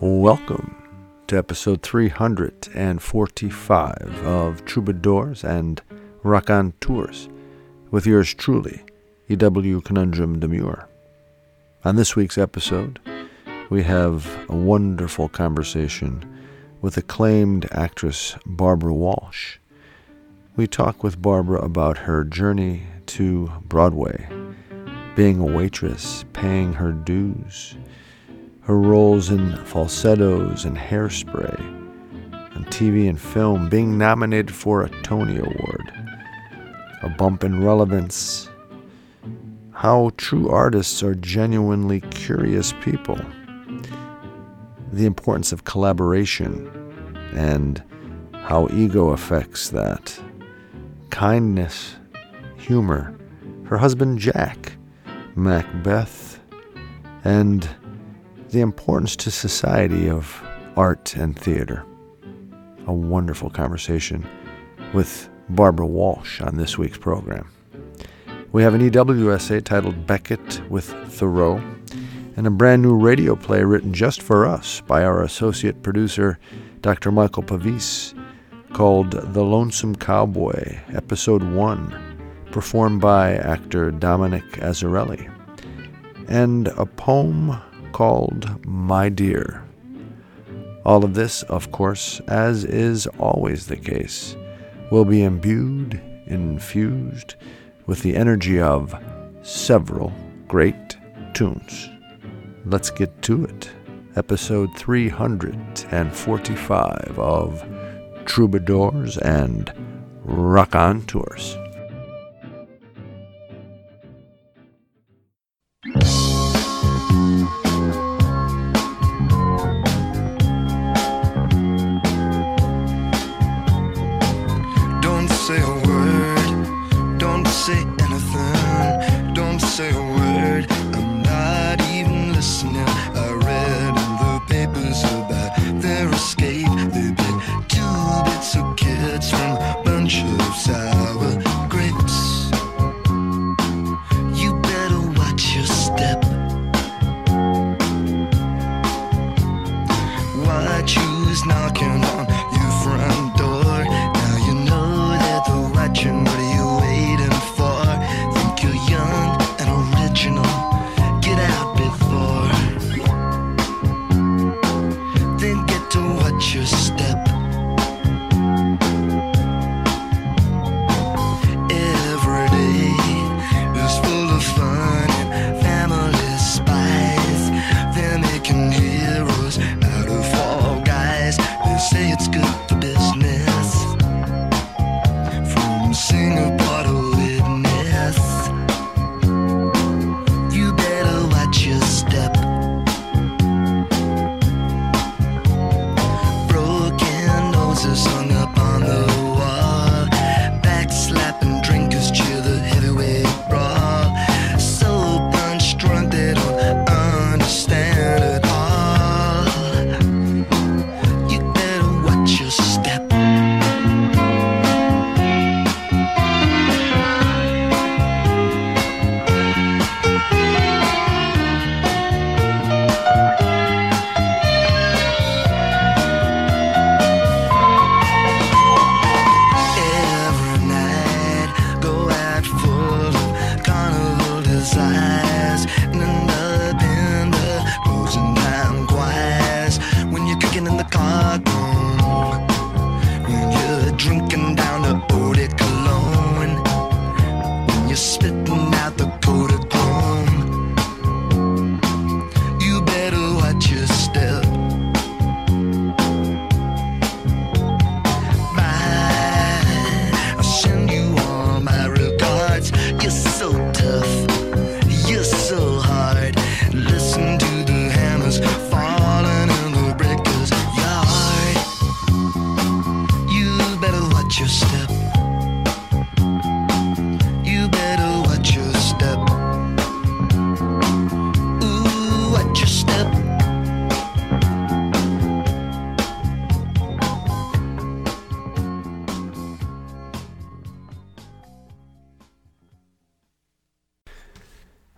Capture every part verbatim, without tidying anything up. Welcome to episode three forty-five of Troubadours and Raconteurs with yours truly, E W. Conundrum Demure. On this week's episode, we have a wonderful conversation with acclaimed actress Barbara Walsh. We talk with Barbara about her journey to Broadway, being a waitress, paying her dues, her roles in Falsettos and Hairspray, on T V and film, being nominated for a Tony Award, a bump in relevance, how true artists are genuinely curious people, the importance of collaboration, and how ego affects that, kindness, humor, her husband Jack, Macbeth, and the importance to society of art and theater. A wonderful conversation with Barbara Walsh on this week's program. We have an E W essay titled Beckett with Thoreau, and a brand new radio play written just for us by our associate producer, Doctor Michael Pavese, called The Lonesome Cowboy, Episode one, performed by actor Dominic Azzarelli, and a poem called My Dear. All of this, of course, as is always the case, will be imbued, infused with the energy of several great tunes. Let's get to it. Episode three forty-five of Troubadours and Raconteurs.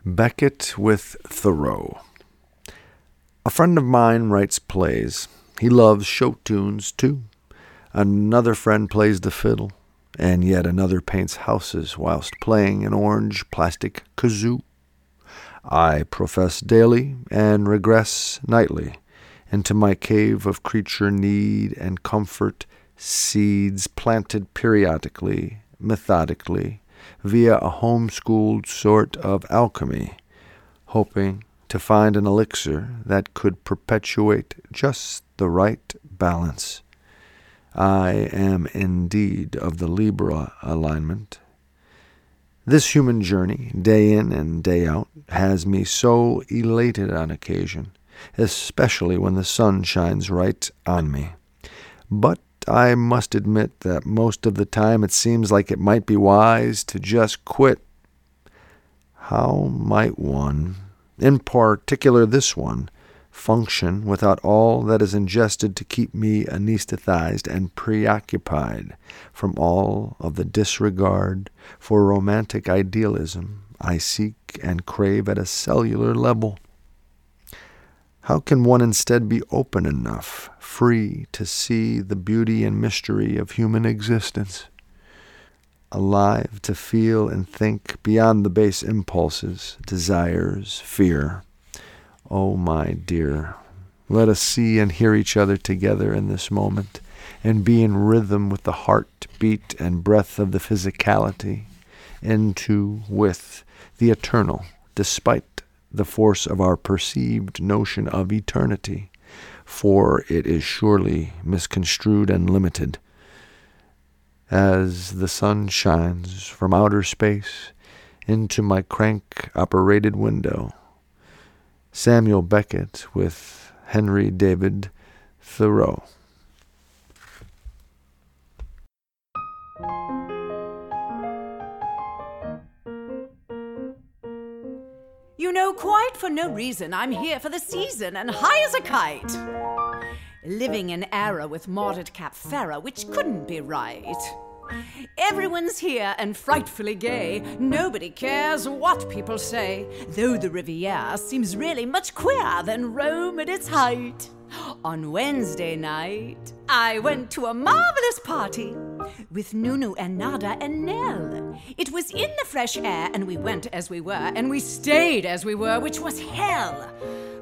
Beckett with Thoreau. A friend of mine writes plays. He loves show tunes, too. Another friend plays the fiddle, and yet another paints houses whilst playing an orange plastic kazoo. I profess daily and regress nightly into my cave of creature need and comfort, seeds planted periodically, methodically, via a homeschooled sort of alchemy, hoping to find an elixir that could perpetuate just the right balance. I am indeed of the Libra alignment. This human journey, day in and day out, has me so elated on occasion, especially when the sun shines right on me. But I must admit that most of the time it seems like it might be wise to just quit. How might one, in particular this one, function without all that is ingested to keep me anesthetized and preoccupied from all of the disregard for romantic idealism I seek and crave at a cellular level? How can one instead be open enough, free to see the beauty and mystery of human existence? Alive to feel and think beyond the base impulses, desires, fear. Oh, my dear, let us see and hear each other together in this moment and be in rhythm with the heart beat and breath of the physicality, into, with, the eternal, despite the force of our perceived notion of eternity, for it is surely misconstrued and limited. As the sun shines from outer space into my crank-operated window, Samuel Beckett with Henry David Thoreau. You know, quite for no reason, I'm here for the season and high as a kite. Living in error with mordant capfera, which couldn't be right. Everyone's here and frightfully gay. Nobody cares what people say, though the Riviera seems really much queerer than Rome at its height. On Wednesday night, I went to a marvelous party with Nunu and Nada and Nell. It was in the fresh air, and we went as we were, and we stayed as we were, which was hell.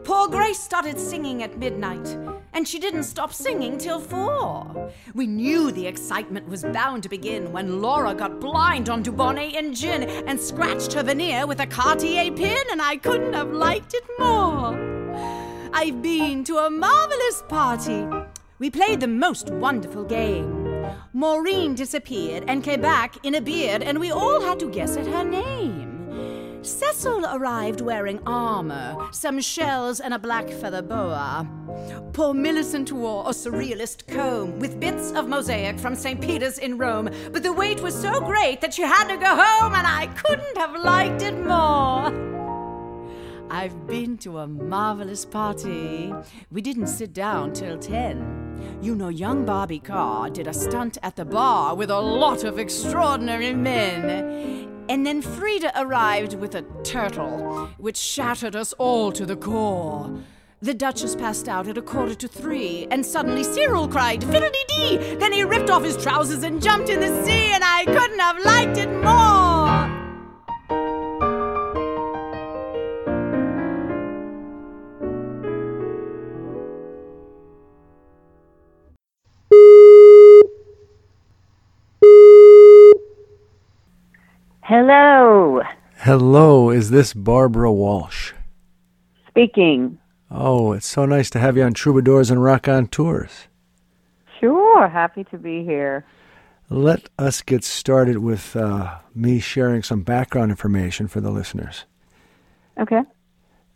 Poor Grace started singing at midnight, and she didn't stop singing till four. We knew the excitement was bound to begin when Laura got blind on Dubonnet and gin and scratched her veneer with a Cartier pin, and I couldn't have liked it more. I've been to a marvelous party. We played the most wonderful game. Maureen disappeared and came back in a beard, and we all had to guess at her name. Cecil arrived wearing armor, some shells and a black feather boa. Poor Millicent wore a surrealist comb with bits of mosaic from Saint Peter's in Rome, but the weight was so great that she had to go home, and I couldn't have liked it more. I've been to a marvelous party. We didn't sit down till ten. You know, young Bobby Carr did a stunt at the bar with a lot of extraordinary men. And then Frida arrived with a turtle, which shattered us all to the core. The Duchess passed out at a quarter to three, and suddenly Cyril cried, "Fiddle-dee-dee!" Then he ripped off his trousers and jumped in the sea, and I couldn't have liked it more. Hello. Hello. Is this Barbara Walsh? Speaking. Oh, it's so nice to have you on Troubadours and Rock on Tours. Sure. Happy to be here. Let us get started with uh, me sharing some background information for the listeners. Okay.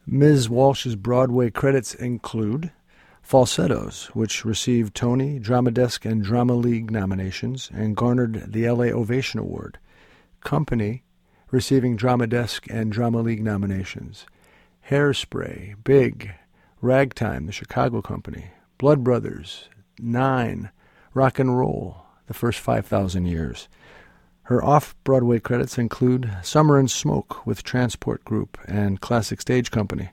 Miz Walsh's Broadway credits include Falsettos, which received Tony, Drama Desk, and Drama League nominations and garnered the L A Ovation Award. Company, receiving Drama Desk and Drama League nominations. Hairspray, Big, Ragtime, the Chicago Company, Blood Brothers, Nine, Rock and Roll, the first five thousand years. Her off-Broadway credits include Summer and Smoke with Transport Group and Classic Stage Company,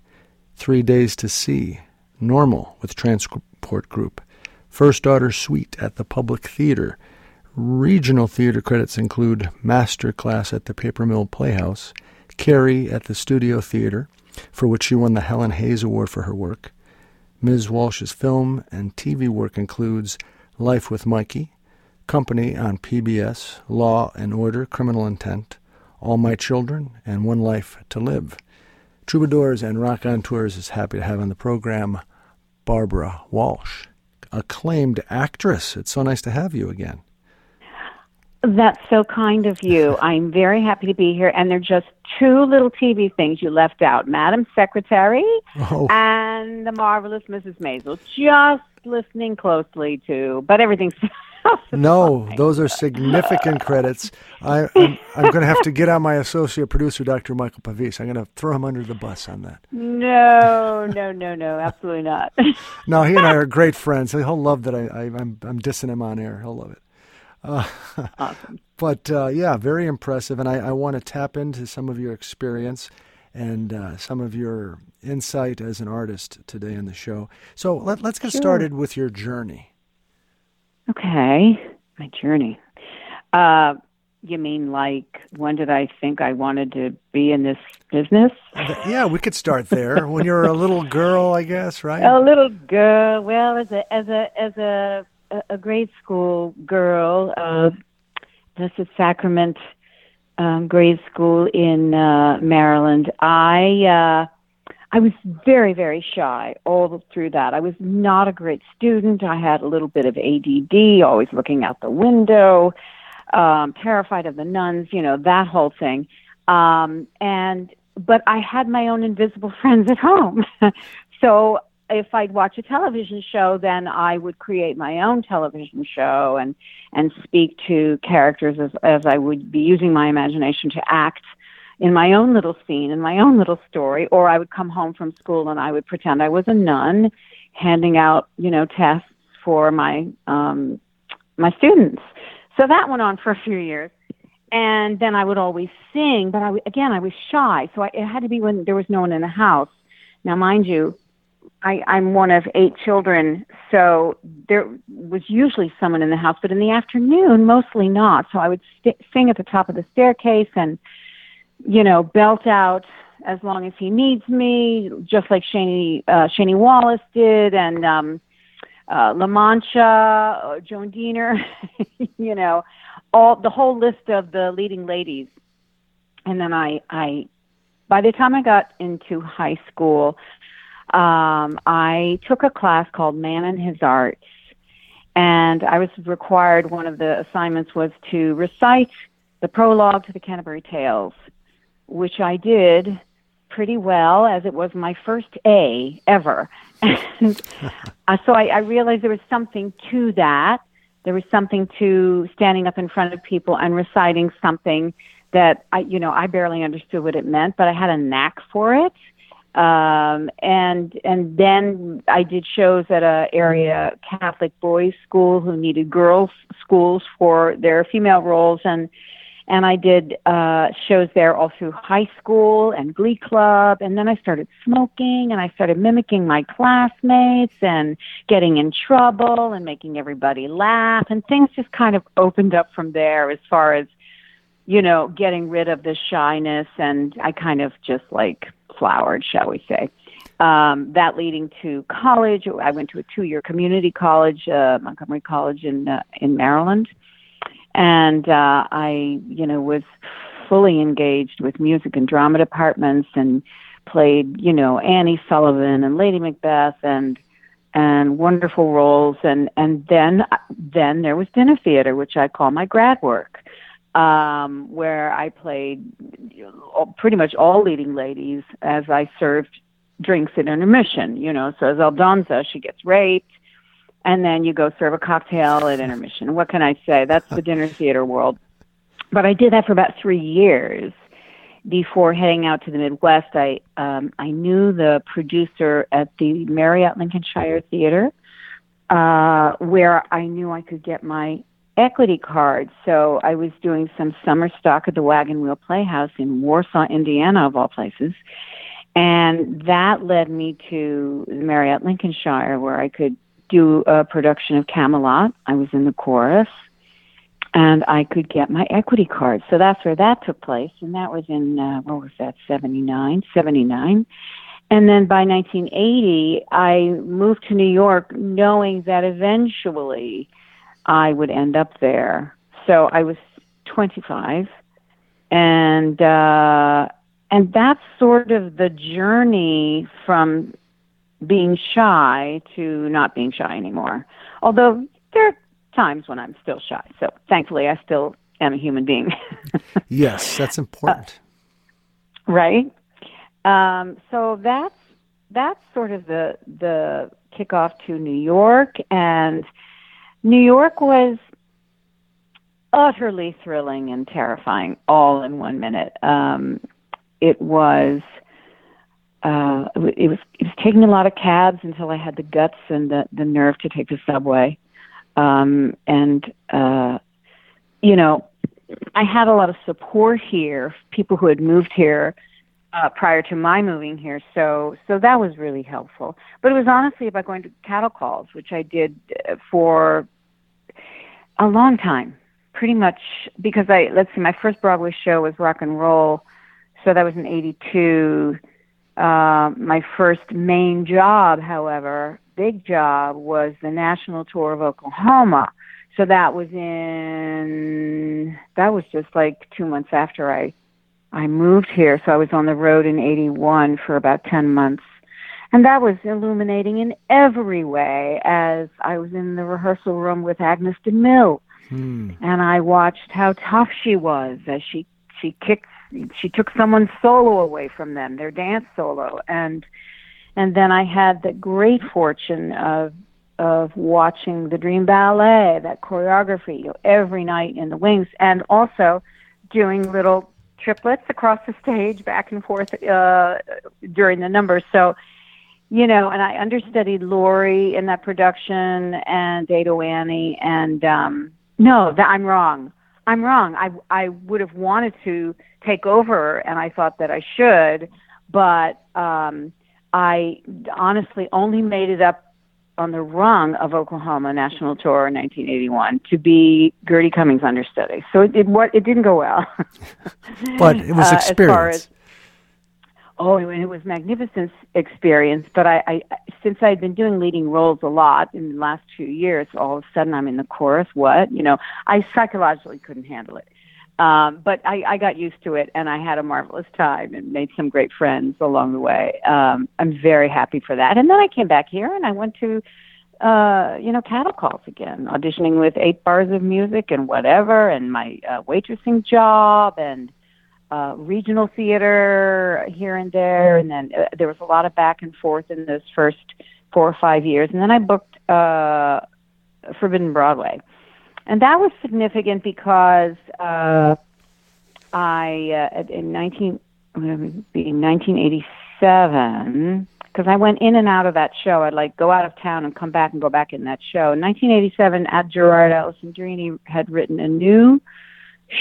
Three Days to See, Normal with Transport Group, First Daughter Suite at the Public Theater. Regional theater credits include Master Class at the Paper Mill Playhouse, Carrie at the Studio Theater, for which she won the Helen Hayes Award for her work. Miz Walsh's film and T V work includes Life with Mikey, Company on P B S, Law and Order, Criminal Intent, All My Children, and One Life to Live. Troubadours and Rock on Tours is happy to have on the program Barbara Walsh, acclaimed actress. It's so nice to have you again. That's so kind of you. I'm very happy to be here. And there are just two little T V things you left out, Madam Secretary oh. and the marvelous Missus Maisel. Just listening closely to, but everything's... No, those are significant credits. I, I'm, I'm going to have to get on my associate producer, Doctor Michael Pavese. I'm going to throw him under the bus on that. No, no, no, no, absolutely not. No, he and I are great friends. He'll love that I, I, I'm, I'm dissing him on air. He'll love it. Uh, awesome. But, uh, yeah, very impressive. And I, I want to tap into some of your experience and uh, some of your insight as an artist today in the show. So let, let's get sure. started with your journey. Okay, my journey. Uh, you mean like when did I think I wanted to be in this business? Yeah, we could start there. When you were a little girl, I guess, right? A little girl. Well, as a as a as a a grade school girl, uh, this is Sacrament um, grade school in uh, Maryland. I. Uh, I was very, very shy all through that. I was not a great student. I had a little bit of A D D, always looking out the window, um, terrified of the nuns, you know, that whole thing. Um, and but I had my own invisible friends at home. So if I'd watch a television show, then I would create my own television show and, and speak to characters as, as I would be using my imagination to act in my own little scene, in my own little story, or I would come home from school and I would pretend I was a nun handing out, you know, tests for my um, my students. So that went on for a few years. And then I would always sing, but I, again, I was shy. So I, it had to be when there was no one in the house. Now, mind you, I, I'm one of eight children, so there was usually someone in the house, but in the afternoon, mostly not. So I would st- sing at the top of the staircase and you know, belt out as long as he needs me, just like Shani, uh, Shani Wallace did, and um, uh, La Mancha, Joan Diener, you know, all the whole list of the leading ladies. And then I, I by the time I got into high school, um, I took a class called Man and His Arts, and I was required, one of the assignments was to recite the prologue to the Canterbury Tales, which I did pretty well, as it was my first A ever. And uh, so I, I realized there was something to that. There was something to standing up in front of people and reciting something that, I, you know, I barely understood what it meant, but I had a knack for it. Um, and and then I did shows at a area Catholic boys' school who needed girls' schools for their female roles, and And I did uh, shows there all through high school and Glee Club. And then I started smoking and I started mimicking my classmates and getting in trouble and making everybody laugh. And things just kind of opened up from there as far as, you know, getting rid of the shyness. And I kind of just like flowered, shall we say. Um, that leading to college. I went to a two-year community college, uh, Montgomery College in uh, in Maryland. And uh, I, you know, was fully engaged with music and drama departments and played, you know, Annie Sullivan and Lady Macbeth and and wonderful roles. And, and then then there was dinner theater, which I call my grad work, um, where I played pretty much all leading ladies as I served drinks at intermission. You know, so as Aldonza, she gets raped. And then you go serve a cocktail at intermission. What can I say? That's the dinner theater world. But I did that for about three years before heading out to the Midwest. I um, I knew the producer at the Marriott Lincolnshire Theater, uh, where I knew I could get my equity card. So I was doing some summer stock at the Wagon Wheel Playhouse in Warsaw, Indiana, of all places. And that led me to the Marriott Lincolnshire, where I could do a production of Camelot. I was in the chorus, and I could get my equity card. So that's where that took place, and that was in, uh, what was that, seventy-nine? seventy-nine. And then by nineteen eighty, I moved to New York knowing that eventually I would end up there. So I was twenty-five, and uh, and that's sort of the journey from being shy to not being shy anymore. Although there are times when I'm still shy, so thankfully I still am a human being. Yes, that's important. Uh, right? Um, so that's that's sort of the the kickoff to New York, and New York was utterly thrilling and terrifying all in one minute. Um, it was uh, it was it was taking a lot of cabs until I had the guts and the, the nerve to take the subway, um, and uh, you know, I had a lot of support here, people who had moved here. Uh, prior to my moving here, so so that was really helpful. But it was honestly about going to cattle calls, which I did uh, for a long time, pretty much, because I, let's see, my first Broadway show was Rock and Roll, so that was in eighty-two. Uh, my first main job, however, big job, was the national tour of Oklahoma. So that was in, that was just like two months after I I moved here, so I was on the road in eighty-one for about ten months. And that was illuminating in every way, as I was in the rehearsal room with Agnes DeMille. Hmm. And I watched how tough she was as she, she kicked, she took someone's solo away from them, their dance solo. And, and then I had the great fortune of, of watching the Dream Ballet, that choreography, you know, every night in the wings, and also doing little triplets across the stage, back and forth uh, during the numbers. So, you know, and I understudied Laurie in that production and Dado Annie. And um, no, that I'm wrong. I'm wrong. I I would have wanted to take over, and I thought that I should, but um, I honestly only made it up on the rung of Oklahoma National Tour in nineteen eighty-one to be Gertie Cummings' understudy. So it did, what, it didn't go well. But it was experience. Uh, as as, oh, and it was magnificent experience. But I, I, since I'd been doing leading roles a lot in the last few years, all of a sudden I'm in the chorus. What? You know, I psychologically couldn't handle it. Um, but I, I got used to it, and I had a marvelous time and made some great friends along the way. Um, I'm very happy for that. And then I came back here, and I went to, uh, you know, cattle calls again, auditioning with eight bars of music and whatever, and my uh, waitressing job and uh, regional theater here and there. And then uh, there was a lot of back and forth in those first four or five years. And then I booked uh, Forbidden Broadway. And that was significant because uh, I, uh, in nineteen, be nineteen eighty-seven, because I went in and out of that show. I'd like go out of town and come back and go back in that show. In nineteen eighty-seven, at Gerard Alessandrini had written a new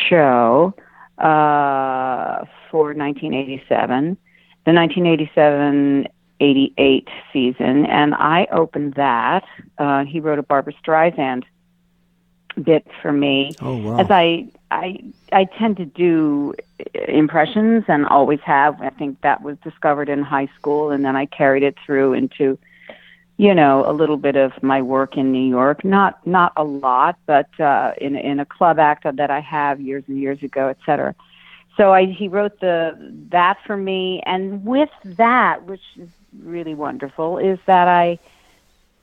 show uh, for nineteen eighty-seven, the nineteen eighty-seven eighty-eight season, and I opened that. Uh, he wrote a Barbara Streisand bit for me. Oh, wow. As I, I I tend to do impressions and always have. I think that was discovered in high school, and then I carried it through into, you know, a little bit of my work in New York. Not not a lot, but uh, in in a club act that I have years and years ago, et cetera. So I, he wrote the that for me, and with that, which is really wonderful, is that I.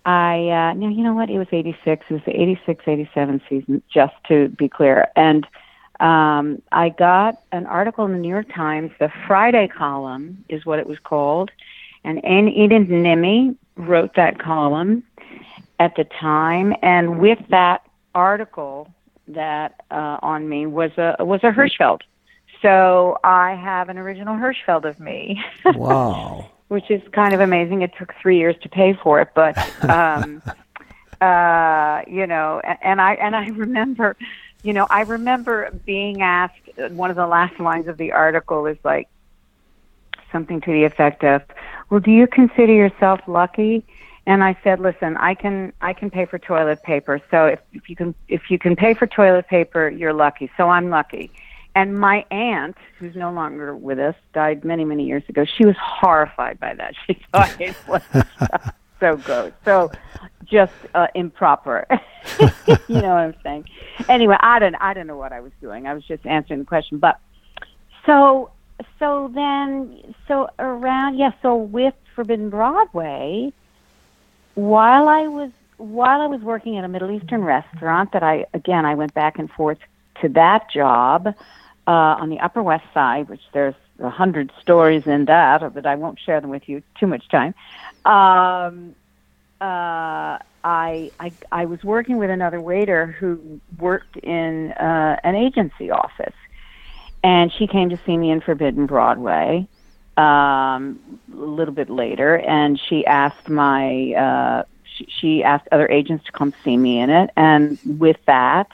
I, uh, no, you know what? It was eighty-six. It was the eighty-six eighty-seven season, just to be clear. And um, I got an article in the New York Times. The Friday column is what it was called. And Enid Nimi wrote that column at the time. And with that article that uh, on me was a was a Hirschfeld. So I have an original Hirschfeld of me. Wow. Which is kind of amazing. It took three years to pay for it, but um, uh, you know, and, and I and I remember, you know, I remember being asked. One of the last lines of the article is like, something to the effect of, well, do you consider yourself lucky? And I said, listen, I can I can pay for toilet paper. So if, if you can if you can pay for toilet paper, you're lucky. So I'm lucky. And my aunt, who's no longer with us, died many, many years ago. She was horrified by that. She thought it was so gross. So just uh, improper. You know what I'm saying? Anyway, I don't I don't know what I was doing. I was just answering the question. But so so then so around yeah, so with Forbidden Broadway, while I was while I was working at a Middle Eastern restaurant that I again I went back and forth to that job uh, on the Upper West Side, which there's a hundred stories in that, but I won't share them with you too much time. Um, uh, I, I I was working with another waiter who worked in uh, an agency office, and she came to see me in Forbidden Broadway. Um, a little bit later, and she asked my uh, she, she asked other agents to come see me in it, and with that,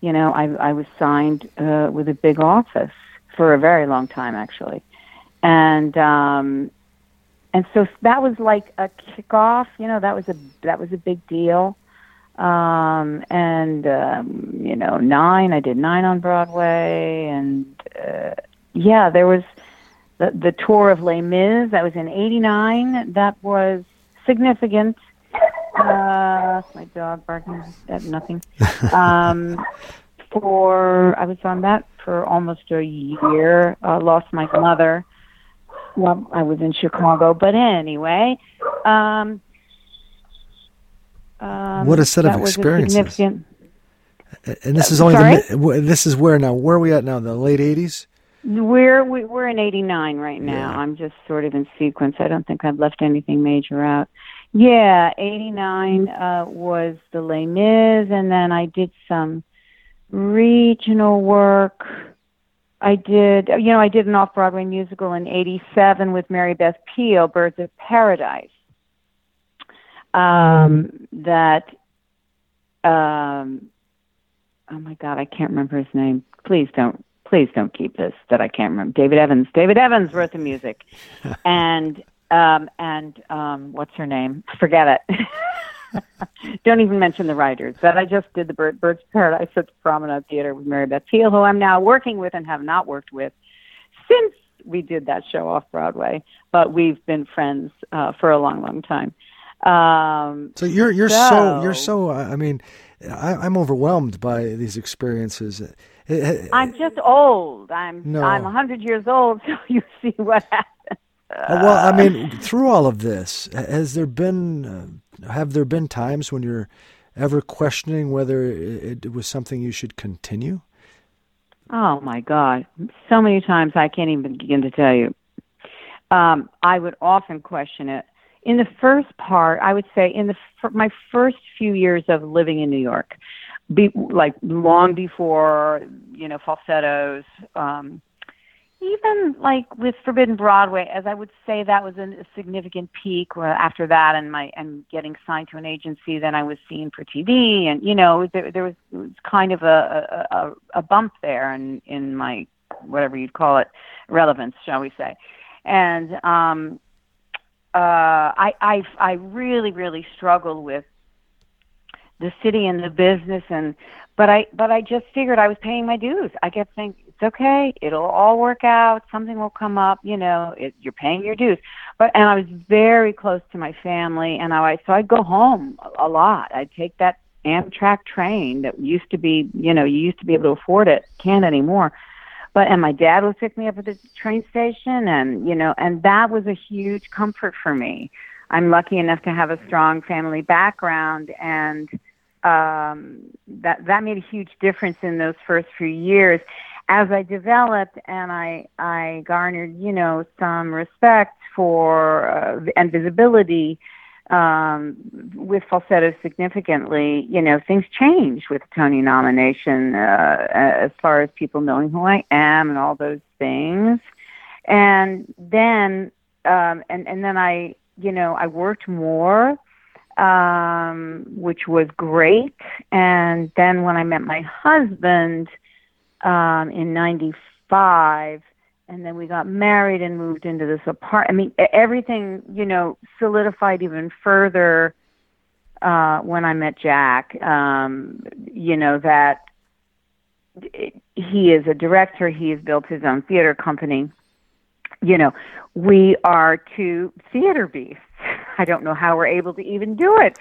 you know, I, I was signed uh, with a big office for a very long time, actually, and um, and so that was like a kickoff, you know, that was a that was a big deal, um, and um, you know, nine, I did nine on Broadway, and uh, yeah, there was. The, the tour of Les Mis, that was in eighty-nine, that was significant. Uh, my dog barking at nothing. Um, for I was on that for almost a year. I uh, lost my mother while I was in Chicago. But anyway. Um, um, what a set of experiences. And this is only the, this is where now, where are we at now, in the late eighties? We're we, we're in eighty-nine right now. Yeah. I'm just sort of in sequence. I don't think I've left anything major out. Yeah, eighty-nine uh, was the Les Mis, and then I did some regional work. I did, you know, I did an off-Broadway musical in eighty-seven with Mary Beth Peel, Birds of Paradise. Um, that, um, oh my God, I can't remember his name. Please don't. Please don't keep this that I can't remember. David Evans. David Evans wrote the music. And um, and um, what's her name? Forget it. Don't even mention the writers. But I just did the Bird, Birds of Paradise at the Promenade Theater with Mary Beth Peel, who I'm now working with and have not worked with since we did that show off Broadway. But we've been friends uh, for a long, long time. Um, so you're you're so, so you're so. I mean, I, I'm overwhelmed by these experiences. I'm just old. I'm no. I'm a hundred years old. So you see what happens. Uh, well, I mean, through all of this, has there been uh, have there been times when you're ever questioning whether it, it was something you should continue? Oh my God, so many times I can't even begin to tell you. Um, I would often question it. In the first part, I would say in the my first few years of living in New York, be, like long before, you know, Falsettos, um, even like with Forbidden Broadway, as I would say that was a significant peak. Where after that, and my and getting signed to an agency, then I was seen for T V, and you know, there, there was, was kind of a a, a bump there in, in my whatever you'd call it relevance, shall we say, and. Um, Uh, I, I, I really, really struggled with the city and the business, and but I, but I just figured I was paying my dues. I kept thinking it's okay, it'll all work out, something will come up, you know, it, you're paying your dues. But and I was very close to my family, and I so I'd go home a, a lot. I'd take that Amtrak train that used to be, you know, you used to be able to afford it, can't anymore. But and my dad would pick me up at the train station, and you know, and that was a huge comfort for me. I'm lucky enough to have a strong family background, and um, that that made a huge difference in those first few years. As I developed and I I garnered, you know, some respect for uh, and visibility um, with Falsettos significantly, you know, things changed with the Tony nomination, uh, as far as people knowing who I am and all those things. And then, um, and, and then I, you know, I worked more, um, which was great. And then when I met my husband, um, in ninety-five, And then we got married and moved into this apartment. I mean, everything, you know, solidified even further uh, when I met Jack, um, you know, that he is a director. He has built his own theater company. You know, we are two theater beasts. I don't know how we're able to even do it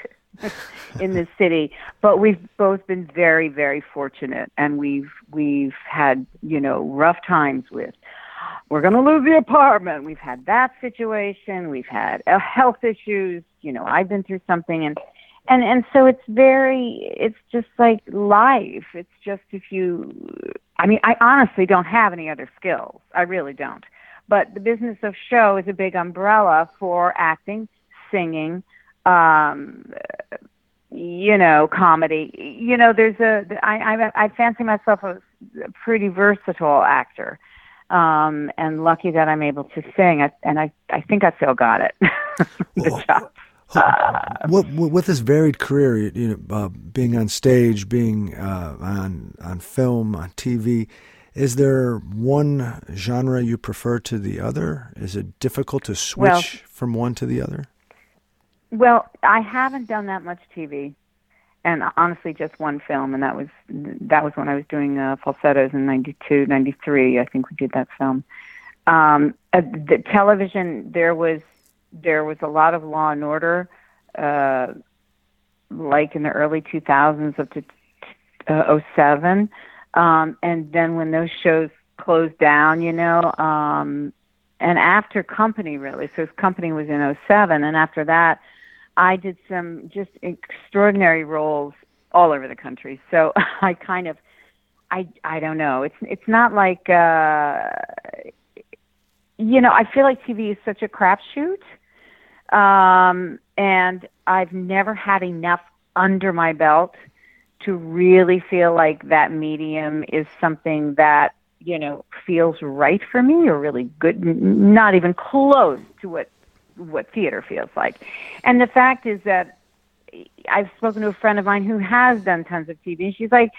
in this city, but we've both been very, very fortunate, and we've we've had, you know, rough times with. We're going to lose the apartment. We've had that situation. We've had uh, health issues. You know, I've been through something. And, and, and so it's very, it's just like life. It's just if you, I mean, I honestly don't have any other skills. I really don't. But the business of show is a big umbrella for acting, singing, um, you know, comedy. You know, there's a, I, I, I fancy myself a pretty versatile actor. Um, and lucky that I'm able to sing. I, and I, I think I still got it. the well, uh, with, with this varied career, you know, uh, being on stage, being uh, on on film, on T V, is there one genre you prefer to the other? Is it difficult to switch well, from one to the other? Well, I haven't done that much T V, and honestly just one film, and that was that was when I was doing uh, Falsettos in ninety-two, ninety-three, I think we did that film. Um, uh, the television, there was there was a lot of Law and Order, uh, like in the early two thousands up to uh, oh seven, um, and then when those shows closed down, you know, um, and after Company, really, so Company was in oh seven, and after that, I did some just extraordinary roles all over the country. So I kind of, I, I don't know. It's it's not like, uh, you know, I feel like T V is such a crapshoot. Um, and I've never had enough under my belt to really feel like that medium is something that, you know, feels right for me or really good, not even close to what what theater feels like. And the fact is that I've spoken to a friend of mine who has done tons of T V, and she's like,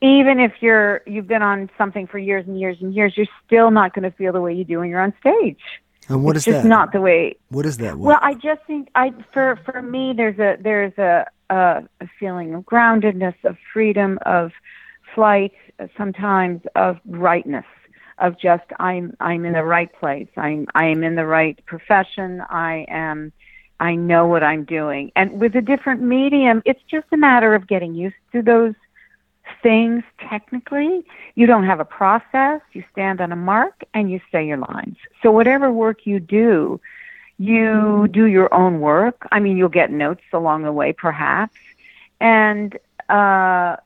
even if you're, you've been on something for years and years and years, you're still not going to feel the way you do when you're on stage. And what it's is just that? Just not the way. What is that? What? Well, I just think I, for, for me, there's a, there's a, a feeling of groundedness, of freedom, of flight, sometimes of rightness. Of just, I'm I'm in the right place. I'm I am in the right profession. I am, I know what I'm doing. And with a different medium, it's just a matter of getting used to those things. Technically, you don't have a process. You stand on a mark and you say your lines. So whatever work you do, you do your own work. I mean, you'll get notes along the way, perhaps, and. uh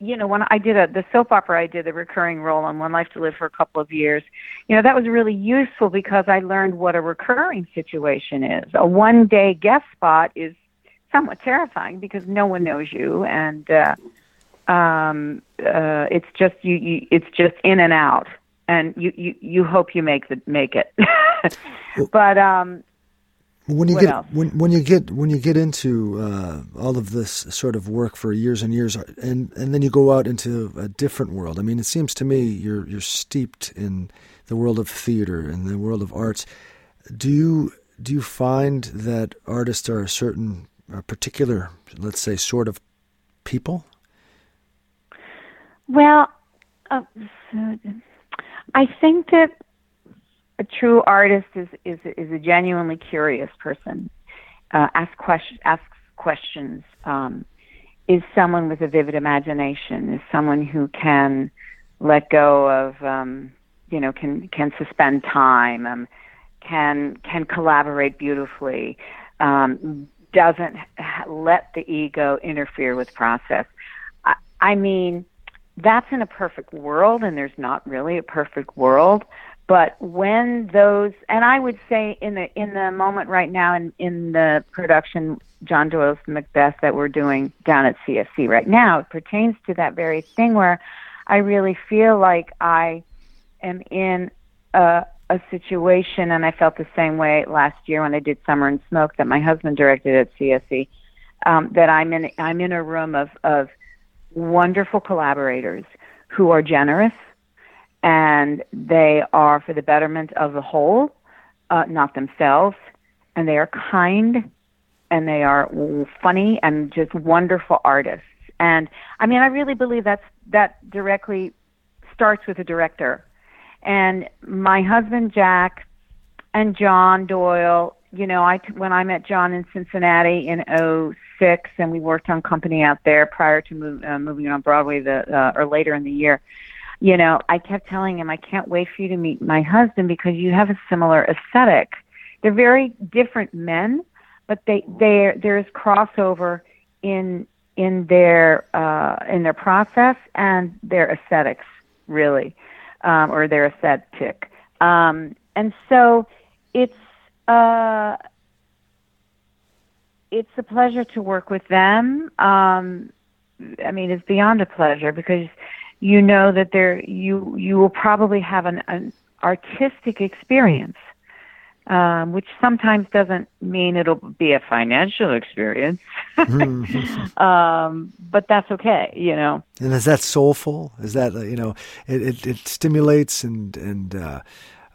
You know, when I did a, the soap opera, I did a recurring role on One Life to Live for a couple of years. You know, that was really useful because I learned what a recurring situation is. A one-day guest spot is somewhat terrifying because no one knows you, and uh, um, uh, it's just you, you. It's just in and out, and you, you, you hope you make the make it. But um, when you what get else? when when you get when you get into uh, all of this sort of work for years and years, and, and then you go out into a different world. I mean, it seems to me you're you're steeped in the world of theater and the world of arts. Do you do you find that artists are a certain a particular, let's say, sort of people? Well, uh, I think that. A true artist is, is is a genuinely curious person, uh, asks question, asks questions, um, is someone with a vivid imagination, is someone who can let go of, um, you know, can can suspend time, um, can can collaborate beautifully, um, doesn't let the ego interfere with process. I, I mean, that's in a perfect world, and there's not really a perfect world. But when those, and I would say in the in the moment right now in, in the production, John Doyle's Macbeth that we're doing down at C S C right now, it pertains to that very thing where I really feel like I am in a, a situation, and I felt the same way last year when I did Summer and Smoke that my husband directed at C S C, um, that I'm in I'm in a room of, of wonderful collaborators who are generous and they are for the betterment of the whole, uh, not themselves, and they are kind, and they are funny and just wonderful artists. And, I mean, I really believe that's, that directly starts with the director. And my husband, Jack, and John Doyle, you know, I, when I met John in Cincinnati in oh six, and we worked on Company out there prior to move, uh, moving on Broadway the, uh, or later in the year, you know, I kept telling him, I can't wait for you to meet my husband because you have a similar aesthetic. They're very different men, but they, they there is crossover in in their uh, in their process and their aesthetics, really, um, or their aesthetic. Um, and so it's uh, it's a pleasure to work with them. Um, I mean, it's beyond a pleasure because you know that there you you will probably have an, an artistic experience. Um, which sometimes doesn't mean it'll be a financial experience, um, but that's okay, you know. And is that soulful? Is that, you know, it, it, it stimulates and and uh,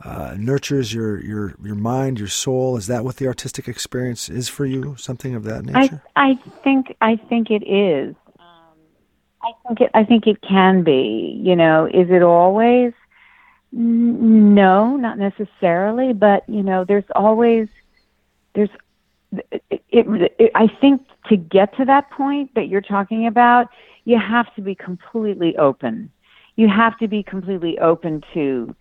uh, nurtures your, your your mind, your soul. Is that what the artistic experience is for you? Something of that nature? I, I think I think it is. Um, I think it I think it can be. You know, is it always? No, not necessarily, but you know, there's always there's it, it, it, I think to get to that point that you're talking about, you have to be completely open. You have to be completely open to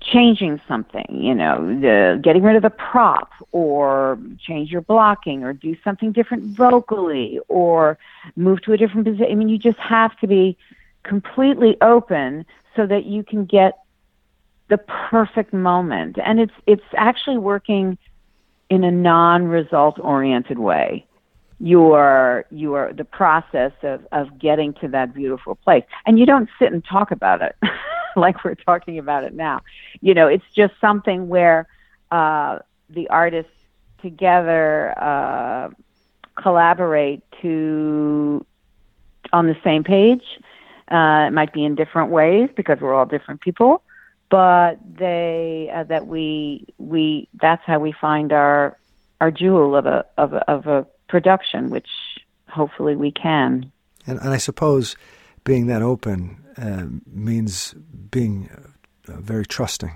changing something, you know, the, getting rid of the prop or change your blocking or do something different vocally or move to a different position. I mean, you just have to be completely open so that you can get the perfect moment. And it's it's actually working in a non-result oriented way. Your your the process of, of getting to that beautiful place. And you don't sit and talk about it like we're talking about it now. You know, it's just something where uh, the artists together uh, collaborate to on the same page. Uh, it might be in different ways because we're all different people, but they uh, that we we that's how we find our our jewel of a of a, of a production, which hopefully we can. And, and I suppose being that open uh, means being uh, very trusting.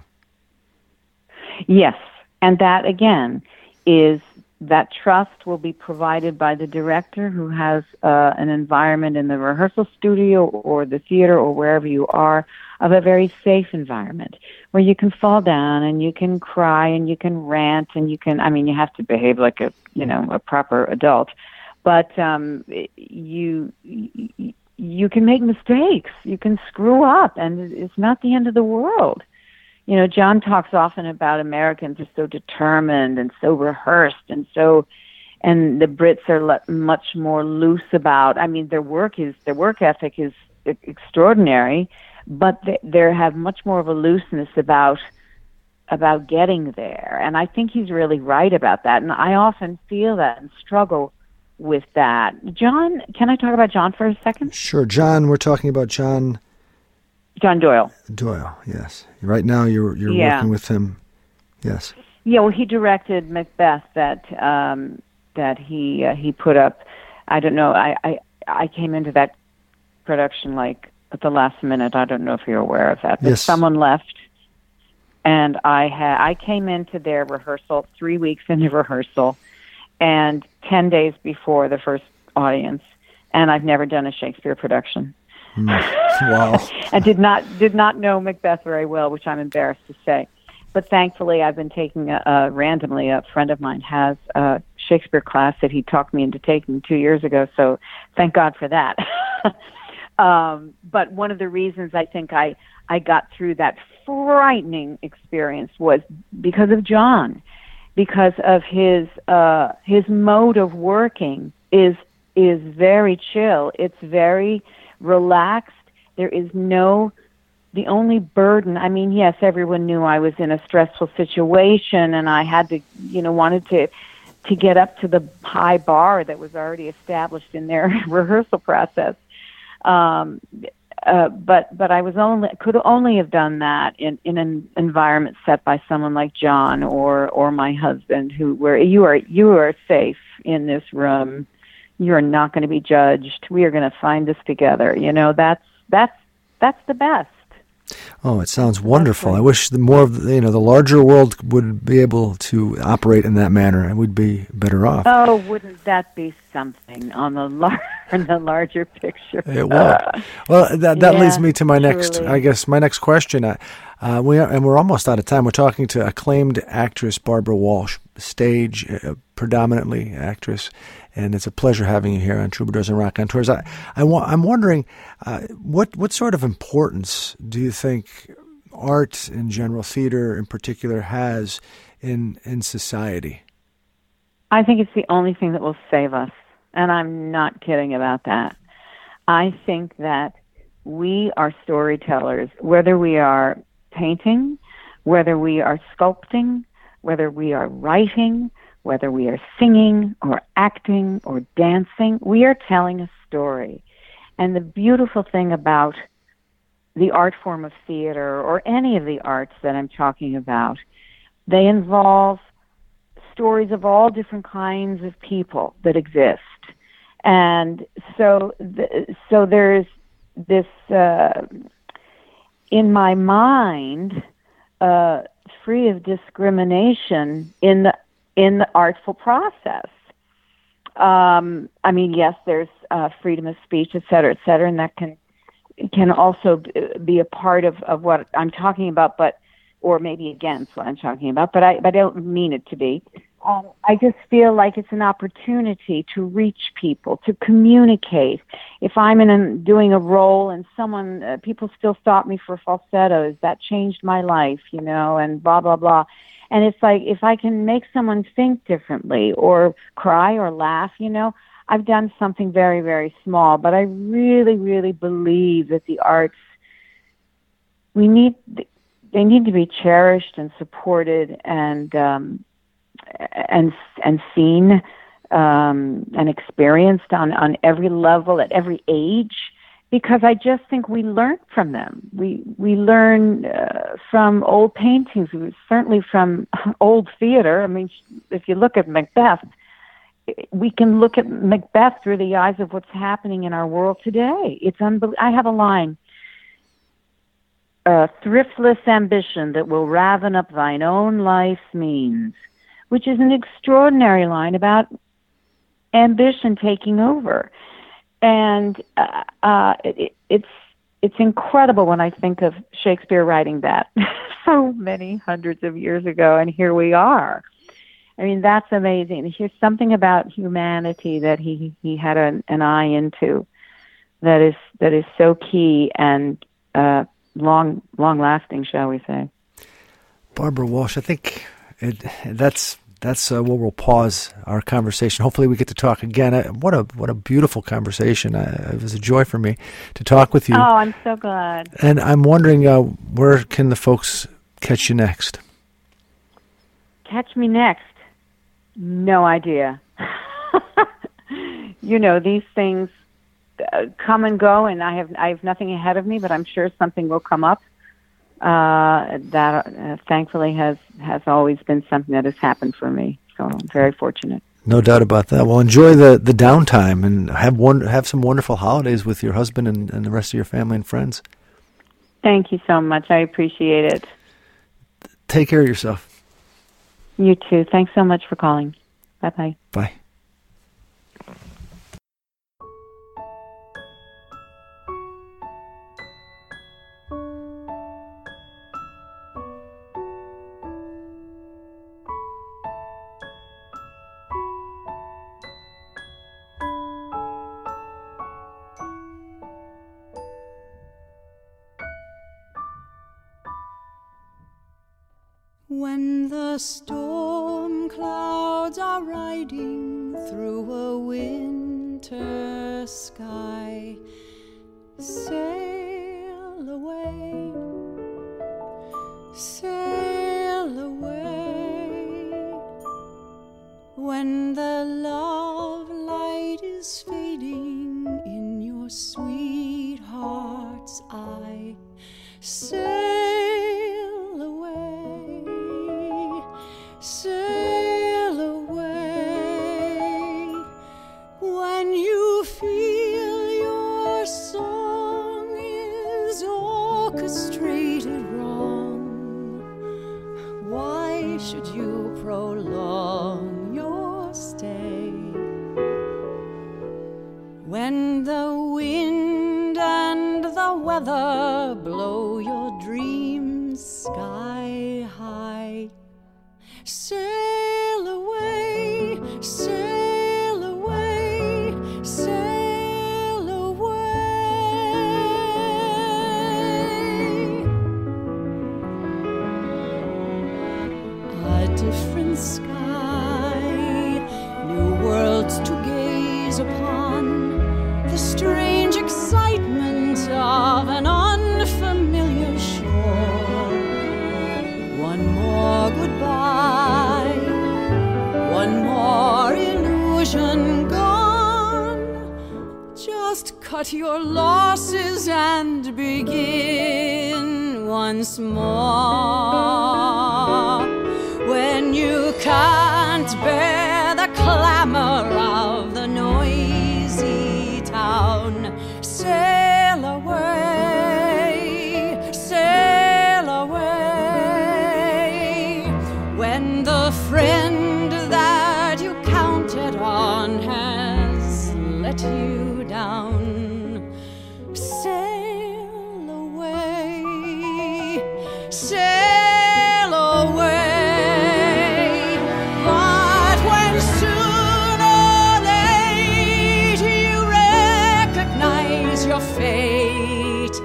Yes, and that again is that trust will be provided by the director who has uh, an environment in the rehearsal studio or the theater or wherever you are of a very safe environment where you can fall down and you can cry and you can rant and you can, I mean, you have to behave like a, you know, a proper adult, but um, you, you can make mistakes. You can screw up and it's not the end of the world. You know, John talks often about Americans are so determined and so rehearsed and so, and the Brits are le- much more loose about, I mean, their work is, their work ethic is extraordinary, but they, they have much more of a looseness about, about getting there. And I think he's really right about that. And I often feel that and struggle with that. John, can I talk about John for a second? Sure. John, we're talking about John. John Doyle. Doyle, yes. Right now you're you're yeah. working with him. Yes. Yeah, well, he directed Macbeth that um, that he uh, he put up. I don't know. I, I I came into that production like at the last minute. I don't know if you're aware of that. But yes. Someone left, and I had I came into their rehearsal three weeks into rehearsal, and ten days before the first audience. And I've never done a Shakespeare production. Wow. And did not did not know Macbeth very well, which I'm embarrassed to say. But thankfully, I've been taking a, uh, randomly. A friend of mine has a Shakespeare class that he talked me into taking two years ago. So thank God for that. um, but one of the reasons I think I I got through that frightening experience was because of John, because of his uh, his mode of working is is very chill. It's very relaxed. There is no, the only burden, I mean, yes, everyone knew I was in a stressful situation and I had to, you know, wanted to, to get up to the high bar that was already established in their rehearsal process. Um, Uh, but but I was only could only have done that in, in an environment set by someone like John or or my husband, who where you are you are safe in this room. You are not going to be judged. We are going to find this together. You know, that's that's that's the best. Oh, it sounds wonderful. I wish the more of the, you know, the larger world would be able to operate in that manner, and we'd be better off. Oh, wouldn't that be something on the lar- on the larger picture? It will. Uh, well, that that yeah, leads me to my next, truly. I guess, my next question. Uh, uh, we are, and we're almost out of time. We're talking to acclaimed actress Barbara Walsh, stage uh, predominantly actress. And it's a pleasure having you here on Troubadours and Rock on Tours. I, I wa- I'm wondering, uh, what what sort of importance do you think art in general, theater in particular, has in in society? I think it's the only thing that will save us, and I'm not kidding about that. I think that we are storytellers, whether we are painting, whether we are sculpting, whether we are writing, whether we are singing or acting or dancing, we are telling a story. And the beautiful thing about the art form of theater or any of the arts that I'm talking about, they involve stories of all different kinds of people that exist. And so th- so there's this, uh, in my mind, uh, free of discrimination in the in the artful process. Um, I mean, yes, there's uh, freedom of speech, et cetera, et cetera, and that can can also be a part of, of what I'm talking about, but or maybe against what I'm talking about, but I, but I don't mean it to be. Um, I just feel like it's an opportunity to reach people, to communicate. If I'm in a, doing a role and someone, uh, people still stop me for falsettos, that changed my life, you know, and blah, blah, blah. And it's like, if I can make someone think differently or cry or laugh, you know, I've done something very, very small. But I really, really believe that the arts, we need, they need to be cherished and supported and um, and and seen um, and experienced on, on every level, at every age. Because I just think we learn from them. We we learn uh, from old paintings, certainly from old theater. I mean, if you look at Macbeth, we can look at Macbeth through the eyes of what's happening in our world today. It's unbel- I have a line, uh, thriftless ambition that will raven up thine own life's means, which is an extraordinary line about ambition taking over. And uh, uh, it, it's it's incredible when I think of Shakespeare writing that so many hundreds of years ago, and here we are. I mean, that's amazing. Here's something about humanity that he, he had an, an eye into that is that is so key and uh, long long lasting, shall we say? Barbara Walsh, I think it, that's. That's uh, where we'll pause our conversation. Hopefully we get to talk again. I, what a what a beautiful conversation. I, it was a joy for me to talk with you. Oh, I'm so glad. And I'm wondering, uh, where can the folks catch you next? Catch me next? No idea. You know, these things uh, come and go, and I have I have nothing ahead of me, but I'm sure something will come up. Uh, that uh, thankfully has, has always been something that has happened for me. So I'm very fortunate. No doubt about that. Well, enjoy the, the downtime and have one, have some wonderful holidays with your husband and, and the rest of your family and friends. Thank you so much. I appreciate it. Take care of yourself. You too. Thanks so much for calling. Bye-bye. Bye. When the storm clouds are riding through a winter sky, sail away, sail away. When the love light is fading in your sweetheart's sail away, sail away. When you feel your song is orchestrated wrong, why should you prolong your stay? When the wind and the weather blow your dreams sky high, sail away, sail away, sail away. A different sky, new worlds to gaze upon, the strange excitement of an unfamiliar shore. One more goodbye, one more illusion gone. Just cut your losses and begin once more. When you can't bear the clamor of the noisy town, sail away, sail away. When the friend that you counted on has let you down, sail away, sail away. But when soon or late you recognize your fate,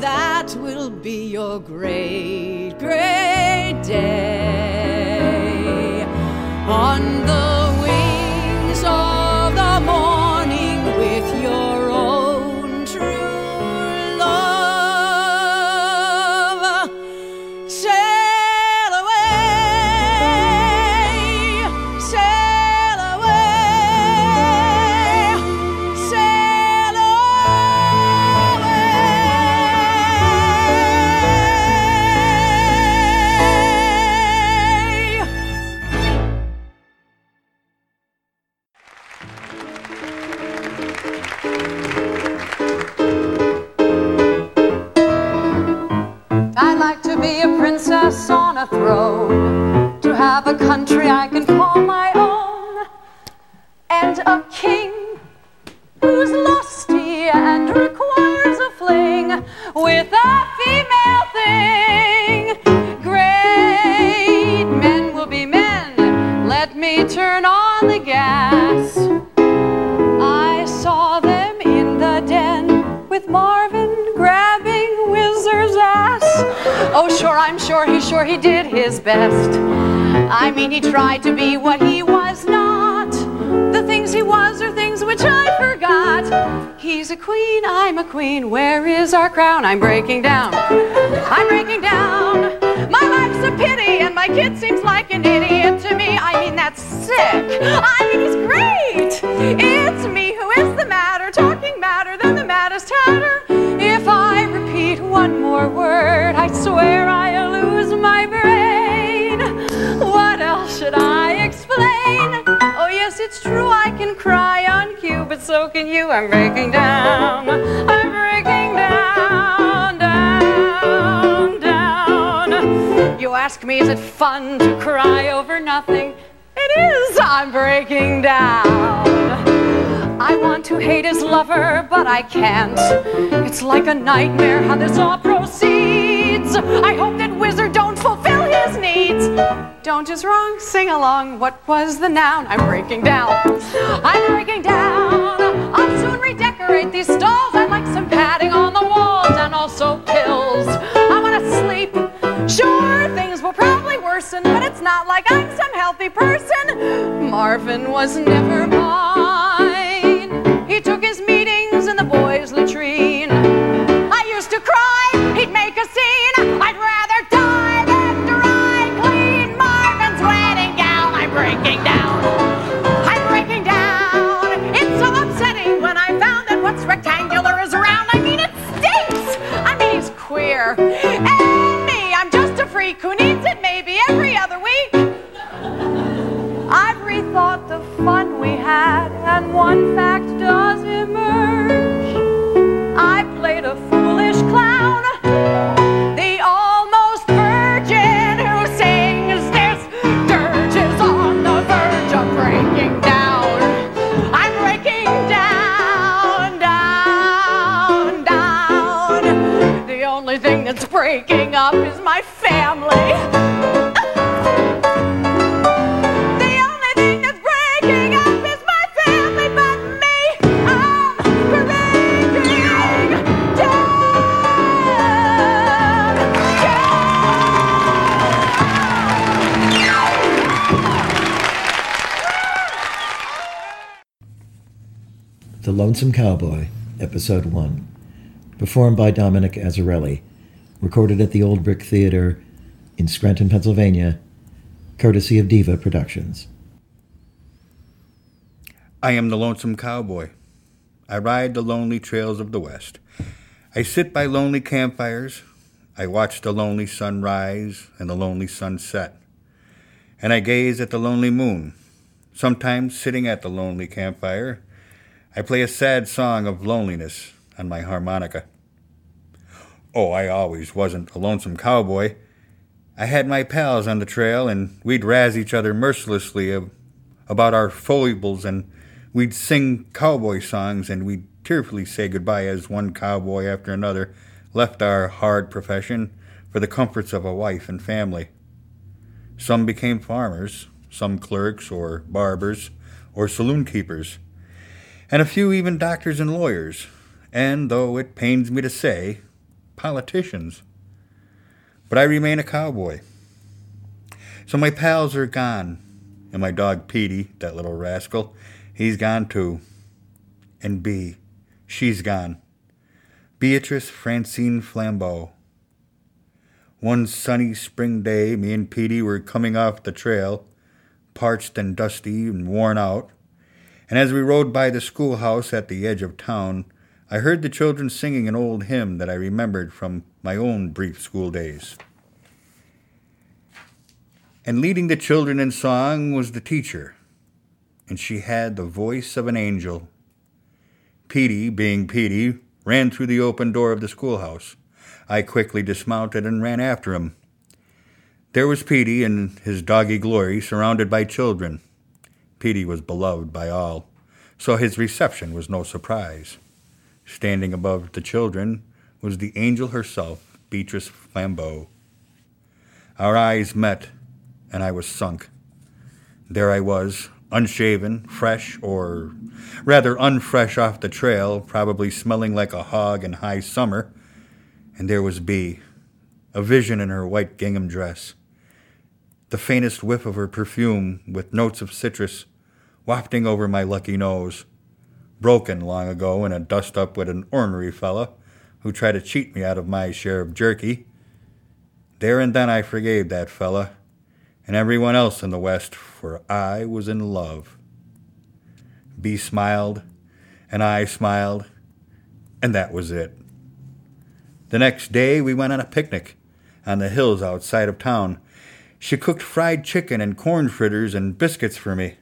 that will be your great, great day. On the wings of the morning with your own true love, sail away, sail away, sail away. I'd like to be a princess on a throne, to have a country I can call my own, and a king who's lusty and requires a fling with a female thing. Great men will be men, let me turn on the gas. I saw them in the den with Marvin grabbing Wizard's ass. Oh, sure, I'm sure he sure he did his best. I mean, he tried to be what he was not. The things he was are things which I forgot. He's a queen, I'm a queen. Where is our crown? I'm breaking down. I'm breaking down. My life's a pity, and my kid seems like an idiot to me. I mean, that's sick. I mean, he's great. It's me who is the matter, talking madder than the maddest hatter. If I repeat one more word, I swear I'll lose my brain. What else should I explain? Oh, yes, it's true, I can cry on cue, but so can you. I'm breaking down. I'm breaking down, down, down. You ask me, is it fun to cry over nothing? It is. I'm breaking down. I want to hate his lover, but I can't. It's like a nightmare how this all proceeds. I hope that wizard don't fulfill his needs. Don't is wrong, sing along. What was the noun? I'm breaking down. I'm breaking down. I'll soon redecorate these stalls. I'd like some padding on the walls and also pills. I want to sleep. Sure, things will probably worsen, but it's not like I'm some healthy person. Marvin was never mine. He took his meetings in the boys' latrine. I used to cry, he'd make a scene. I'd rather die than dry clean Marvin's wedding gown. I'm breaking down. I'm breaking down. It's so upsetting when I found that what's rectangular is round. I mean, it stinks. I mean, he's queer. breaking up is my family. The Lonesome Cowboy, Episode one, performed by Dominic Azzarelli, recorded at the Old Brick Theater in Scranton, Pennsylvania, courtesy of Diva Productions. I am the lonesome cowboy. I ride the lonely trails of the West. I sit by lonely campfires. I watch the lonely sun rise and the lonely sun set. And I gaze at the lonely moon, sometimes sitting at the lonely campfire. I play a sad song of loneliness on my harmonica. Oh, I always wasn't a lonesome cowboy. I had my pals on the trail, and we'd razz each other mercilessly of, about our foibles, and we'd sing cowboy songs, and we'd tearfully say goodbye as one cowboy after another left our hard profession for the comforts of a wife and family. Some became farmers, some clerks or barbers or saloon keepers, and a few even doctors and lawyers, and, though it pains me to say, politicians. But I remain a cowboy. So my pals are gone, and my dog Petey, that little rascal, he's gone too. And Bea, she's gone. Beatrice Francine Flambeau. One sunny spring day, me and Petey were coming off the trail, parched and dusty and worn out, and as we rode by the schoolhouse at the edge of town, I heard the children singing an old hymn that I remembered from my own brief school days. And leading the children in song was the teacher, and she had the voice of an angel. Petey, being Petey, ran through the open door of the schoolhouse. I quickly dismounted and ran after him. There was Petey in his doggy glory, surrounded by children. Petey was beloved by all, so his reception was no surprise. Standing above the children was the angel herself, Beatrice Flambeau. Our eyes met, and I was sunk. There I was, unshaven, fresh, or rather unfresh off the trail, probably smelling like a hog in high summer, and there was Bea, a vision in her white gingham dress. The faintest whiff of her perfume with notes of citrus wafting over my lucky nose, broken long ago in a dust-up with an ornery fella who tried to cheat me out of my share of jerky. There and then I forgave that fella and everyone else in the West, for I was in love. Bea smiled, and I smiled, and that was it. The next day we went on a picnic on the hills outside of town. She cooked fried chicken and corn fritters and biscuits for me,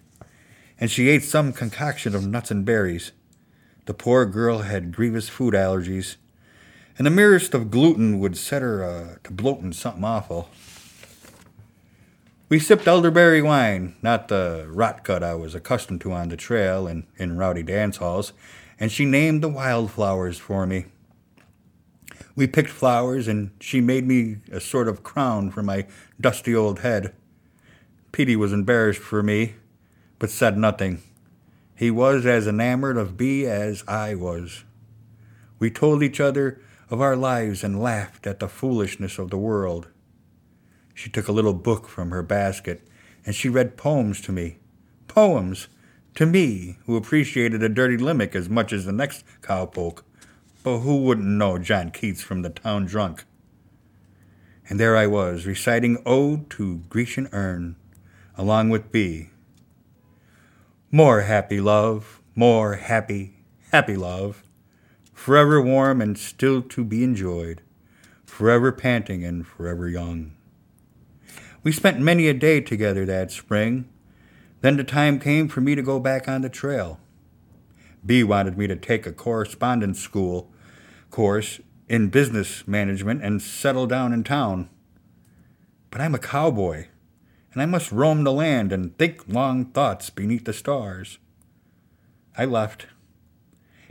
and she ate some concoction of nuts and berries. The poor girl had grievous food allergies, and the merest of gluten would set her uh, to bloating something awful. We sipped elderberry wine, not the rot gut I was accustomed to on the trail and in rowdy dance halls, and she named the wildflowers for me. We picked flowers, and she made me a sort of crown for my dusty old head. Petey was embarrassed for me, but said nothing. He was as enamored of Bea as I was. We told each other of our lives and laughed at the foolishness of the world. She took a little book from her basket, and she read poems to me. Poems to me, who appreciated a dirty limerick as much as the next cowpoke. But who wouldn't know John Keats from the town drunk? And there I was, reciting Ode to Grecian Urn, along with Bea. More happy love, more happy, happy love, forever warm and still to be enjoyed, forever panting and forever young. We spent many a day together that spring. Then the time came for me to go back on the trail. Bea wanted me to take a correspondence school course in business management and settle down in town. But I'm a cowboy, and I must roam the land and think long thoughts beneath the stars. I left.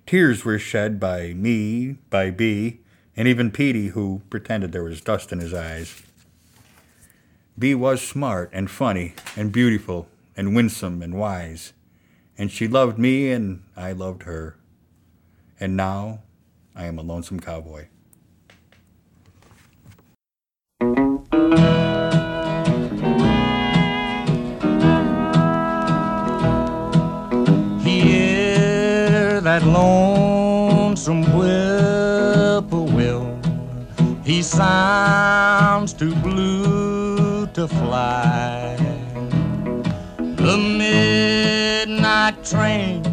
Tears were shed by me, by Bea, and even Petey, who pretended there was dust in his eyes. Bee was smart and funny and beautiful and winsome and wise, and she loved me and I loved her. And now I am a lonesome cowboy. Hear that lonesome whippoorwill, he sounds too blue to fly. The midnight train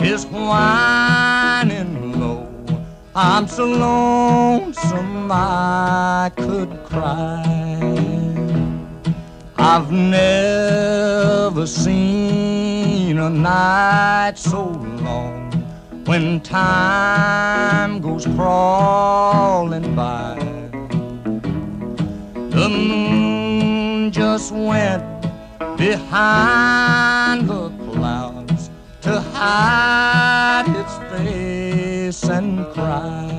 is whining low, I'm so lonesome I could cry. I've never seen a night so long, when time goes crawling by. The moon just went behind the clouds to hide its face and cry.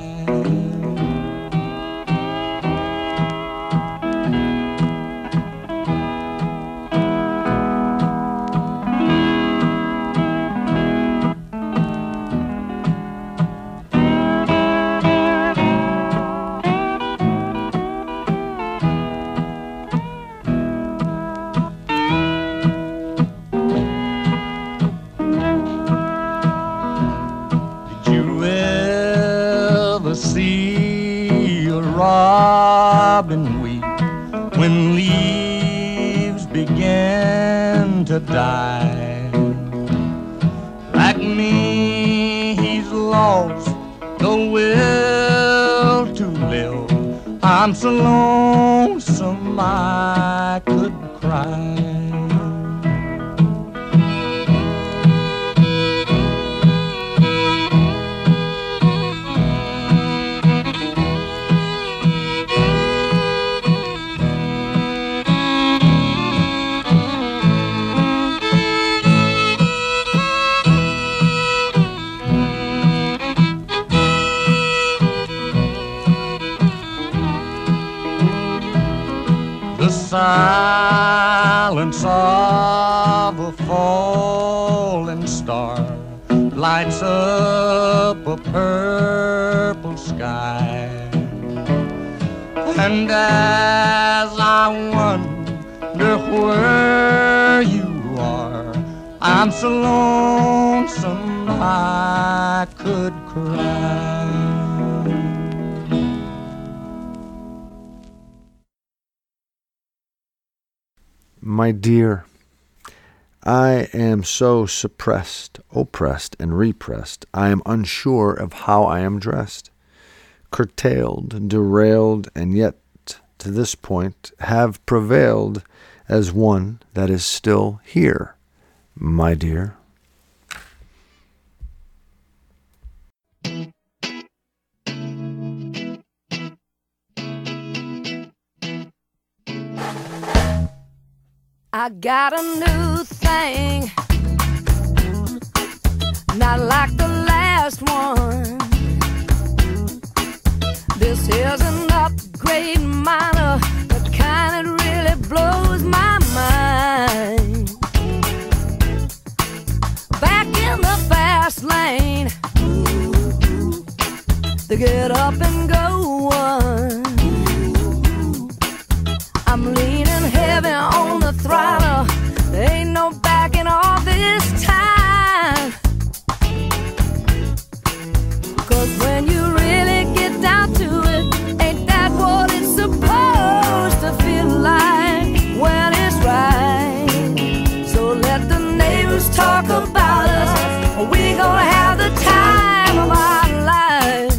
Robin weep when leaves begin to die. Like me, he's lost the will to live. I'm so lonesome I could cry. Silence of a falling star lights up a purple sky. And as I wonder where you are, I'm so lonesome I could cry. My dear, I am so suppressed, oppressed, and repressed, I am unsure of how I am dressed, curtailed, derailed, and yet, to this point, have prevailed as one that is still here, my dear. I got a new thing, not like the last one. This is an upgrade minor, the kind that really blows my mind. Back in the fast lane, the get up and go one. I'm leaning heavy on the throttle. There ain't no backing off this time. Cause when you really get down to it, ain't that what it's supposed to feel like when it's right? So let the neighbors talk about us. We gonna have the time of our lives.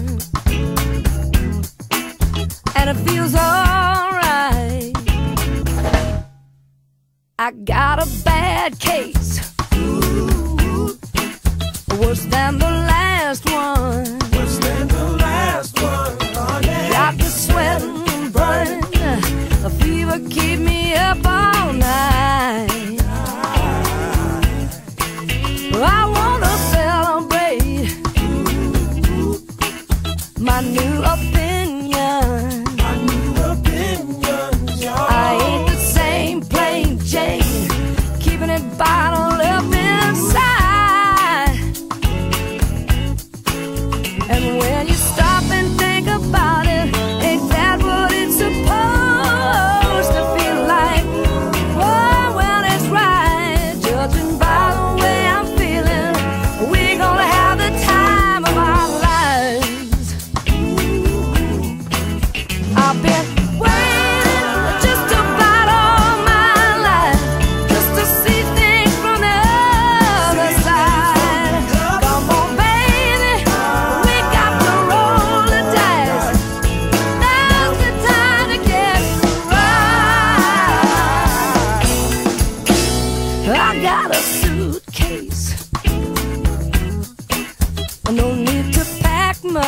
No need to pack much.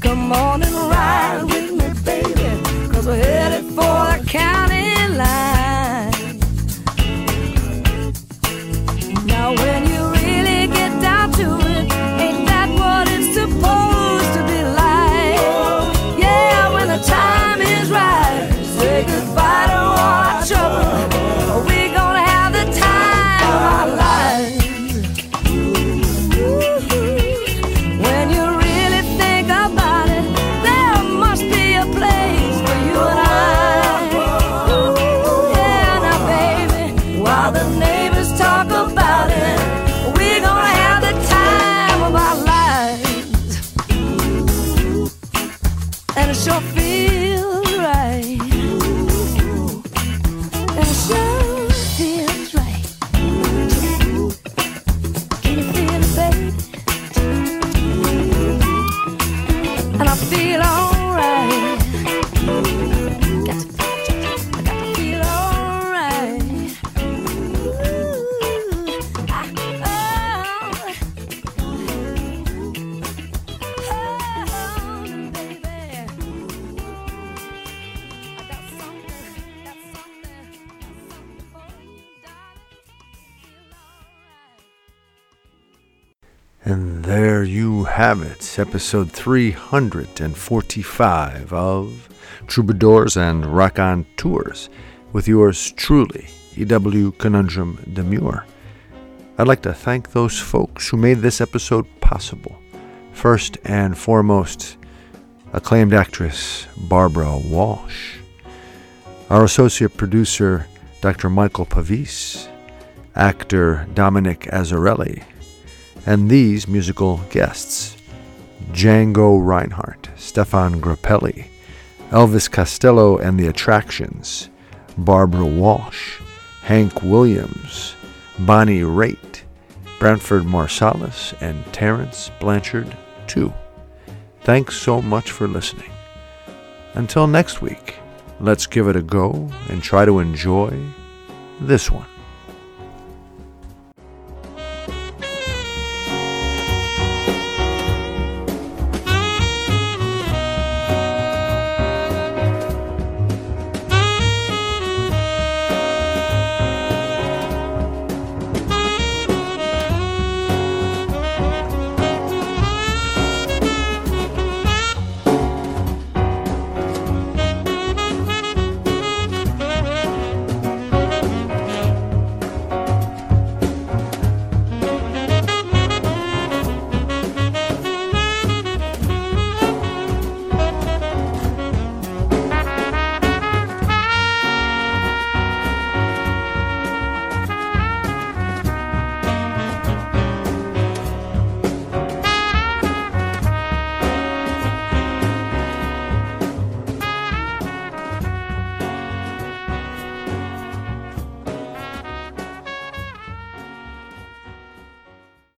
Come on and ride with me, baby, 'cause we're headed for the county line. Now when you really get down to it, ain't that what it's supposed to be like? Yeah, when the time is right, say goodbye to all our trouble. And there you have it, episode three forty-five of Troubadours and Raconteurs, with yours truly, E W. Conundrum Demure. I'd like to thank those folks who made this episode possible. First and foremost, acclaimed actress Barbara Walsh, our associate producer Doctor Michael Pavese, actor Dominic Azzarelli, and these musical guests: Django Reinhardt, Stefan Grappelli, Elvis Costello and the Attractions, Barbara Walsh, Hank Williams, Bonnie Raitt, Branford Marsalis, and Terrence Blanchard, too. Thanks so much for listening. Until next week, let's give it a go and try to enjoy this one.